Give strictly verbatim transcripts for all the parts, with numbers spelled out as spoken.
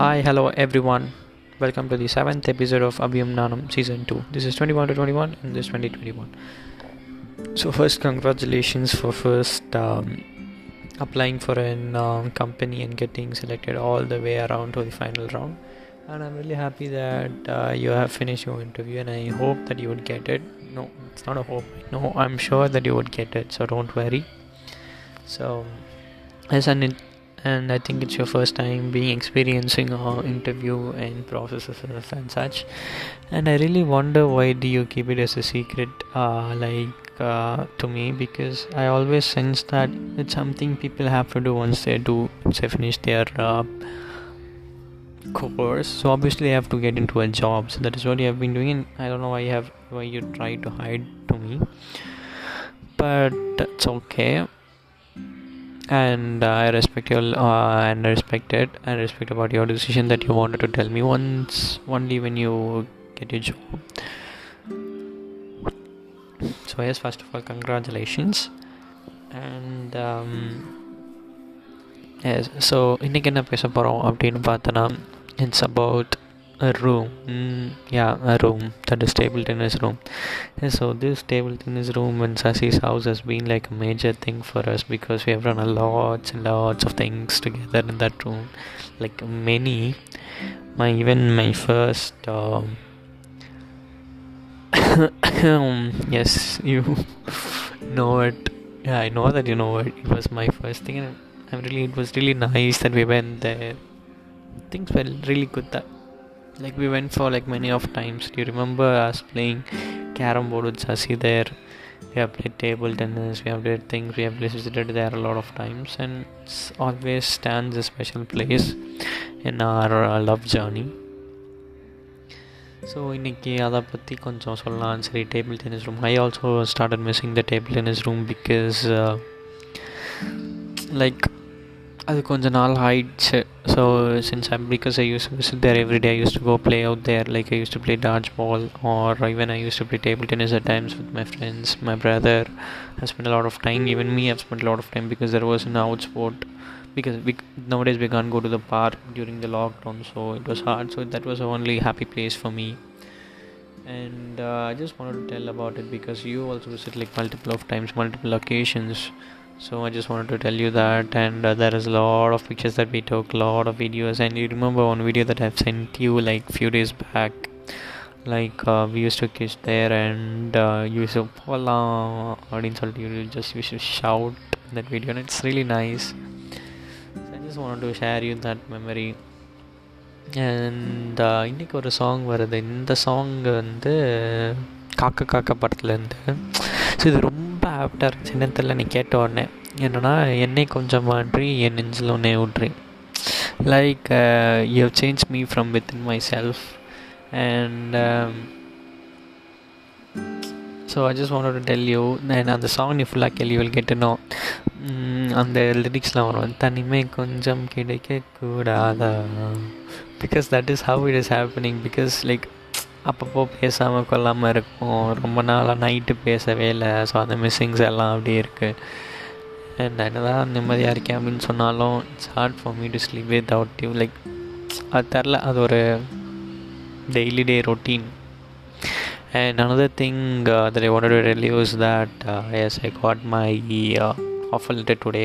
Hi, hello everyone. Welcome to the seventh episode of Abhimanam season two. This is twenty-one to twenty-one and this is twenty twenty-one. So first, congratulations for first um, applying for an um, company and getting selected all the way around to the final round. And I'm really happy that uh, you have finished your interview, and I hope that you would get it. No, it's not a hope. No, I'm sure that you would get it. So don't worry. So as an in- And I think it's your first time being experiencing our interview and processes and such. And I really wonder, why do you keep it as a secret, uh, like uh, to me? Because I always sense that it's something people have to do once they do once they finish their uh, course. So obviously, I have to get into a job. So that is what you have been doing. And I don't know why you have why you try to hide to me, but that's okay. And uh, I respect your uh, and I respect it and respect about your decision that you wanted to tell me once only when you get your job. So yes, first of all, congratulations. And um, yes, so இன்னைக்கு என்ன பேச போறோம் அப்படின்னு பார்த்தனா, it's about a room. Mm, yeah, a room. That is table tennis room. And so this table tennis room in Sassi's house has been like a major thing for us, because we have done a lots and lots of things together in that room. Like many. My even my first. Um, yes, you know it. Yeah, I know that you know it. It was my first thing, and I'm really. It was really nice that we went there. Things were really good that. Like we went for like many of times. Do you remember us playing carom board with Sassi there? We have played table tennis. We have played things. We have visited there a lot of times, and it's always stands a special place in our uh, love journey. So இன்னைக்கு அதை பற்றி கொஞ்சம் சொல்லலாம். சரி, table tennis room. I also started missing the table tennis room because uh, like. அது கொஞ்சம் நாள் ஆயிடுச்சு. So since I because I use to visit there every day. I use to go play out there. Like I use to play touch ball or even I use to play table tennis at times with my friends. My brother I spend a lot of time. Even me have spend a lot of time because there was an out sport. Because we nowadays we can't go to the park during the lockdown, so it was hard. So that was the only happy place for me. And uh, I just wanted to tell about it because you also visit like multiple of times, multiple occasions. So I just wanted to tell you that, and uh, there is a lot of pictures that we took, lot of videos. And you remember one video that I've sent you like few days back, like uh, we used to kiss there, and uh, you used to "Hola," or insult. You just used to shout in that video, and it's really nice. So I just wanted to share you that memory. And uh, இன்னைக்கு ஒரு song வருது. இந்த song வந்து காக்க காக்க படத்துலேருந்து. So இது ரொம்ப ஆப்டாக இருந்துச்சு. என்னத்தில் நீ கேட்ட உடனே என்னென்னா, என்னை கொஞ்சம் மாற்றி என் நெஞ்சில் உன்னே விட்றேன். Like you have change me from within myself. And so I just wanted to tell you. நான் அந்த சாங் நீ ஃபுல்லாக கேள்வி வில் கேட்டுனோம். அந்த லிரிக்ஸ்லாம் வரும், தனிமை கொஞ்சம் கிடைக்கக்கூடாதா. Because that is how it is happening. Because like அப்பப்போ பேசாமல் கொள்ளாமல் இருக்கும். ரொம்ப நாளாக நைட்டு பேசவே இல்லை. ஸோ அந்த மிஸ்ஸிங்ஸ் எல்லாம் அப்படியே இருக்குது. அண்ட் என்ன தான் நிம்மதியாக இருக்கேன் அப்படின்னு சொன்னாலும், it's hard for me to sleep without you. Like அது தெரில, அது ஒரு daily day routine. And another thing that I wanted to tell you is that yes I got my offer letter today.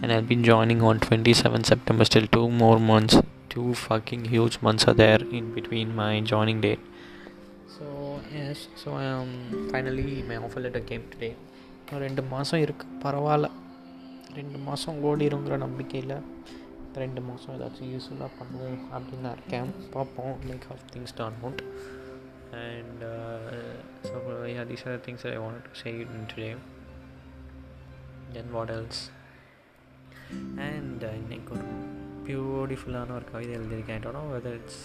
And I have been joining on twenty-seventh September. Still two more months. Two fucking huge months are there in between my joining date. So yes, so um, finally my offer letter came today. ஒரு ரெண்டு மாதம் இருக்குது, பரவாயில்ல. ரெண்டு மாதம் ஓடிடுங்கிற நம்பிக்கை இல்லை. ரெண்டு மாதம் ஏதாச்சும் யூஸ்ஃபுல்லாக பண்ணுவோம் அப்படின்னு நான் இருக்கேன். பார்ப்போம் like how things turn out. And so yeah these are things I wanted to say in today. Then what else. And இன்னைக்கு ஒரு பியூட்டிஃபுல்லான ஒரு கவிதை எழுதியிருக்கேன். I don't know whether it's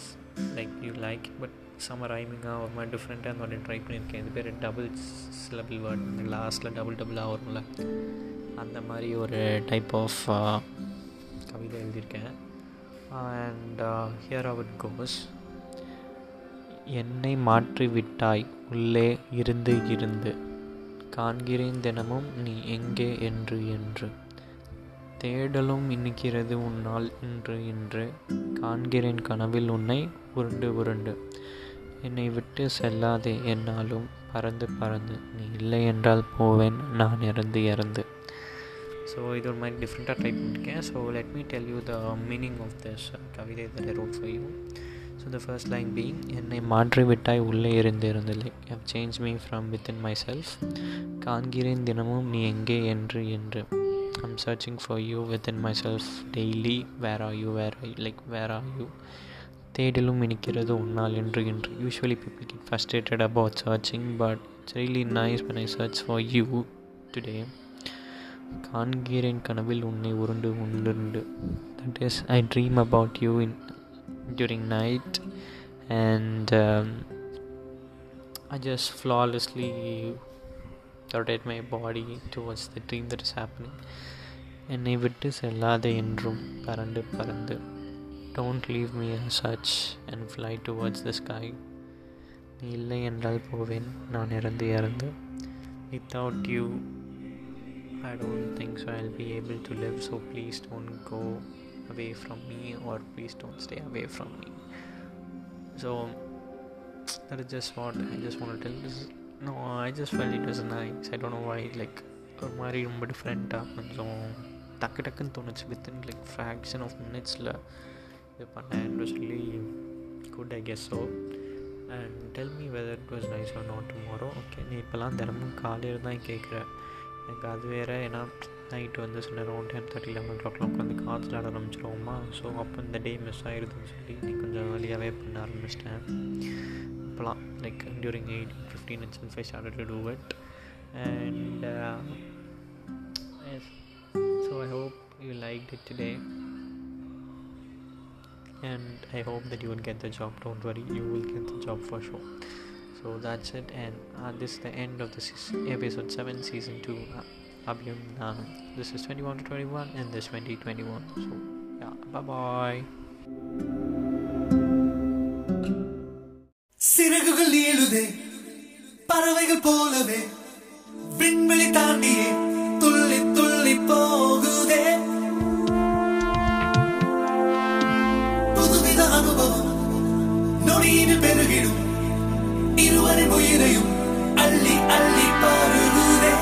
like you like it, but some ரைமிங்காக ஒரு மாதிரி டிஃப்ரெண்ட்டாக அந்த மாதிரி ட்ரை பண்ணியிருக்கேன். இது பேர் டபுள் சிலபிள் வேர்ட். இந்த லாஸ்ட்டில் டபுள் டபுளாக வரும்ல, அந்த மாதிரி ஒரு டைப் ஆஃப் கவிதை எழுதியிருக்கேன். And here how it goes. என்னை மாற்றி விட்டாய் உள்ளே இருந்து இருந்து, காண்கிறேன் தினமும் நீ எங்கே என்று என்று, தேடலும் இனிக்கிறது உன்னால் இன்று இன்று, காண்கிறேன் கனவில் உன்னை உருண்டு உருண்டு. என்னை விட்டு செல்லாதே என்னாலும் பறந்து பறந்து. நீ இல்லை என்றால் போவேன் நான் இறந்து இறந்து. ஸோ இது ஒரு மாதிரி டிஃப்ரெண்ட்டாக ட்ரை பண்ணியிருக்கேன். So let me tell you the meaning of this கவிதை that I wrote for you. So the first line being, என்னை மாற்றிவிட்டாய் உள்ளே இருந்து இருந்தில்லை. You have changed me from within myself. காண்கிறேன் தினமும் நீ எங்கே என்று என்று. I'm searching for you within myself daily. Where are you? Where are you? Like where are you? தேடலும் இனிக்கிறது உன்னால் என்று என்று. Usually people get frustrated about searching, but it's really nice when I search for you today. காண்கிறேன் கனவில் உன்னை உருண்டு உண்டுண்டு. That is, I dream about you in during night, and um, I just flawlessly rotate my body towards the dream that is happening. என்னை விட்டு செல்லாதே என்றும் பறந்து பறந்து. Don't leave me as such and fly towards the sky. நீ இல்லை என்றால் போவேன் நான் இறந்து இறந்து. Without you I don't think so I'll be able to live, so please don't go away from me, or please don't stay away from me. So that is just what I just want to tell this. No, I just felt it was nice. I don't know why, like ஒரு மாதிரி ரொம்ப டிஃப்ரெண்ட்டாக கொஞ்சம் டக்கு டக்குன்னு தோணுச்சு. Within like fraction of மினிட்ஸில் இது பண்ணேன். It was really good, I guess so. And tell me whether it was nice or not tomorrow. Okay, நீ இப்போலாம் தினமும் காலையில் தான் கேட்குற. எனக்கு அது வேறு, ஏன்னா நைட்டு வந்து சொன்ன அரௌண்ட் டென் தேர்ட்டி லெவன் ஓ கிளாக்லாம் உட்காந்து கார்ட்ஸ் விளாட ஆரம்பிச்சிருவோமா. ஸோ அப்போ இந்த டே மிஸ் ஆகிடுதுன்னு சொல்லி நீ கொஞ்சம் வெளியாகவே பண்ண ஆரம்பிச்சிட்டேன் இப்போலாம். Like during eight fifteen it's five started to do it. And so I hope you liked it today, and I hope that you will get the job. Don't worry, you will get the job for sure. So that's it, and uh, this is the end of the se- episode seven, season two, uh, Abhimanam. This is twenty-one to twenty-one, and this twenty twenty-one. So yeah, bye bye. சிறகுகள் ஏழுதே பறவைகள் போலவே விண்வெளி தாண்டியே துள்ளி துள்ளி போகுதே. புதுவித அனுபவம் நொடியில் பெருகிடும். இருவரின் உயிரையும் அள்ளி அள்ளி பருகுதே.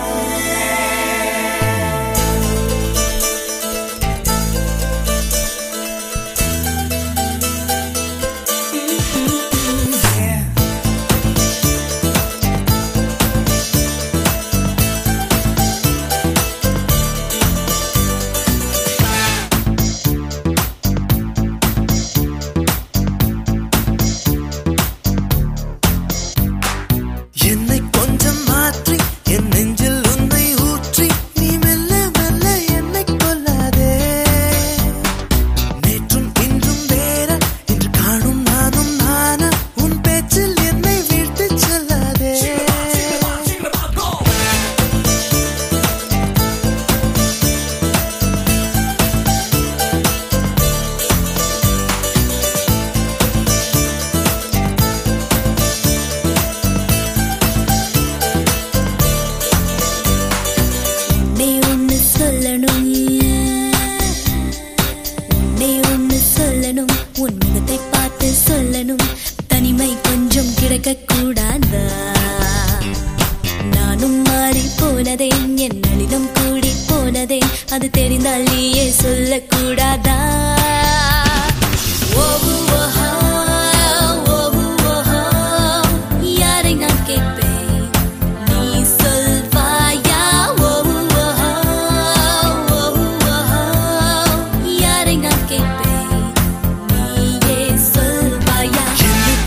அது தெரிந்தால் நீயே சொல்லக்கூடாதா? யாரை நான் கேட்பேன், நீ சொல்வாயா? யாரை நான் கேட்பேன், நீயே சொல்வாயா?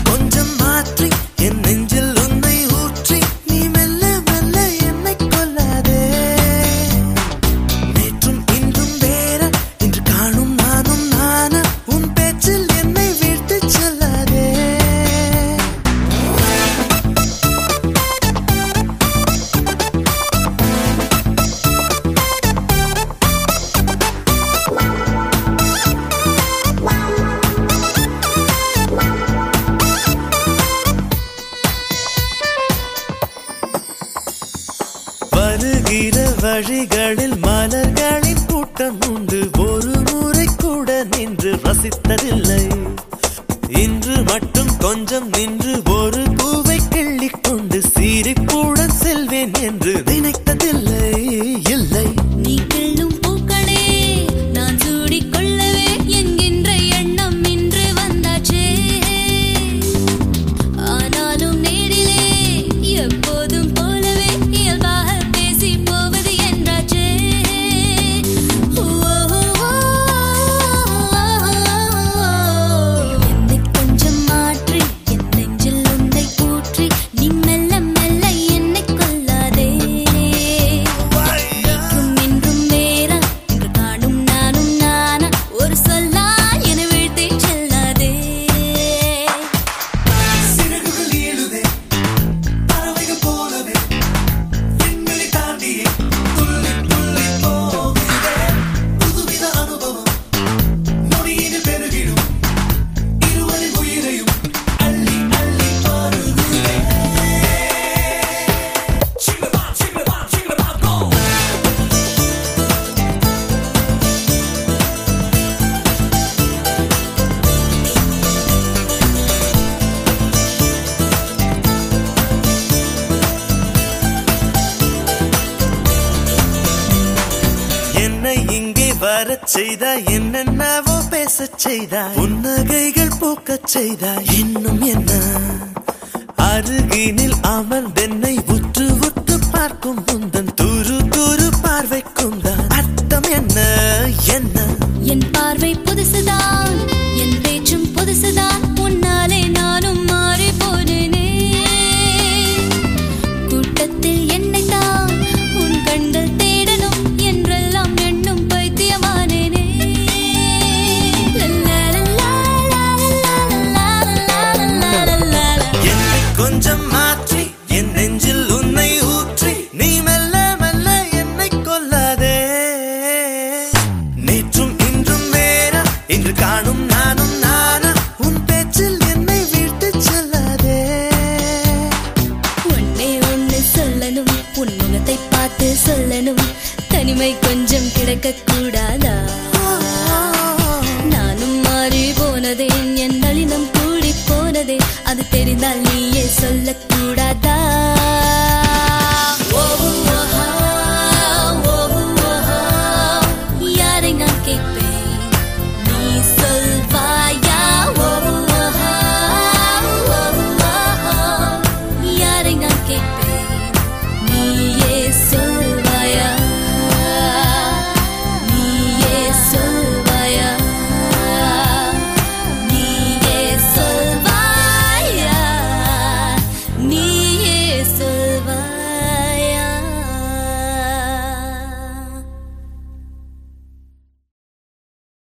கொஞ்சம் மாற்றி என் நெஞ்சில் வழிகளில் மலர்களின் கூட்டம் உண்டு. ஒரு முறை கூட நின்று ரசித்ததில்லை. கொஞ்சம் நின்று ஒரு பூவை கிள்ளிக் கொண்டு சிரிப்புடன் செல்வேன் என்று நினைத்ததில்லை. இல்லை, நீ கிள்ளும் பூக்களே நான் சூடிக்கொள்ளவே என்கின்ற எண்ணம் இன்று வந்தாச்சே. ஆனாலும் நேரிலே எப்போதும் போலவே இயல்பாக பேசி போவது என்றாச்சே. வரச் செய்தாய், என்னென்னவோ பேசச் செய்தாய், புன்னகைகள் பூக்கச் செய்தாய். இன்னும் என்ன அருகினில் அமர்ந்தென்னை உற்று உற்று பார்க்கும் முந்தன் துரு துரு பார்வைக்கும் தான் அர்த்தம் என்ன? என்ன என் பார்வை புதுசுதான், என் பேச்சும் புதுசுதான். முன்னாலே நானும் மாறி போனேனே. கூட்டத்தில் என்னை தான் உன் கண்கள் தேடணும் என்றெல்லாம் எண்ணும் கொஞ்சம் மாற்றி என் நெஞ்சில் உன்னை ஊற்றி நீ மெல்ல மெல்ல என்னை கொல்லாதே. நேற்றும் இன்றும் வேற, இன்று காணும் நானும் நானா, உன் பேச்சில் என்னை வீழ்த்து செல்லாதே. ஒன்னே ஒன்னு சொல்லணும், உன் முகத்தை பார்த்து சொல்லணும். தனிமை கொஞ்சம் கிடைக்க கூடாதா? நானும் மாறி போனதே, என் நளினம் கூடி போனதே, அது தெரிந்தால் நீயே சொல்லக்கூடாதா?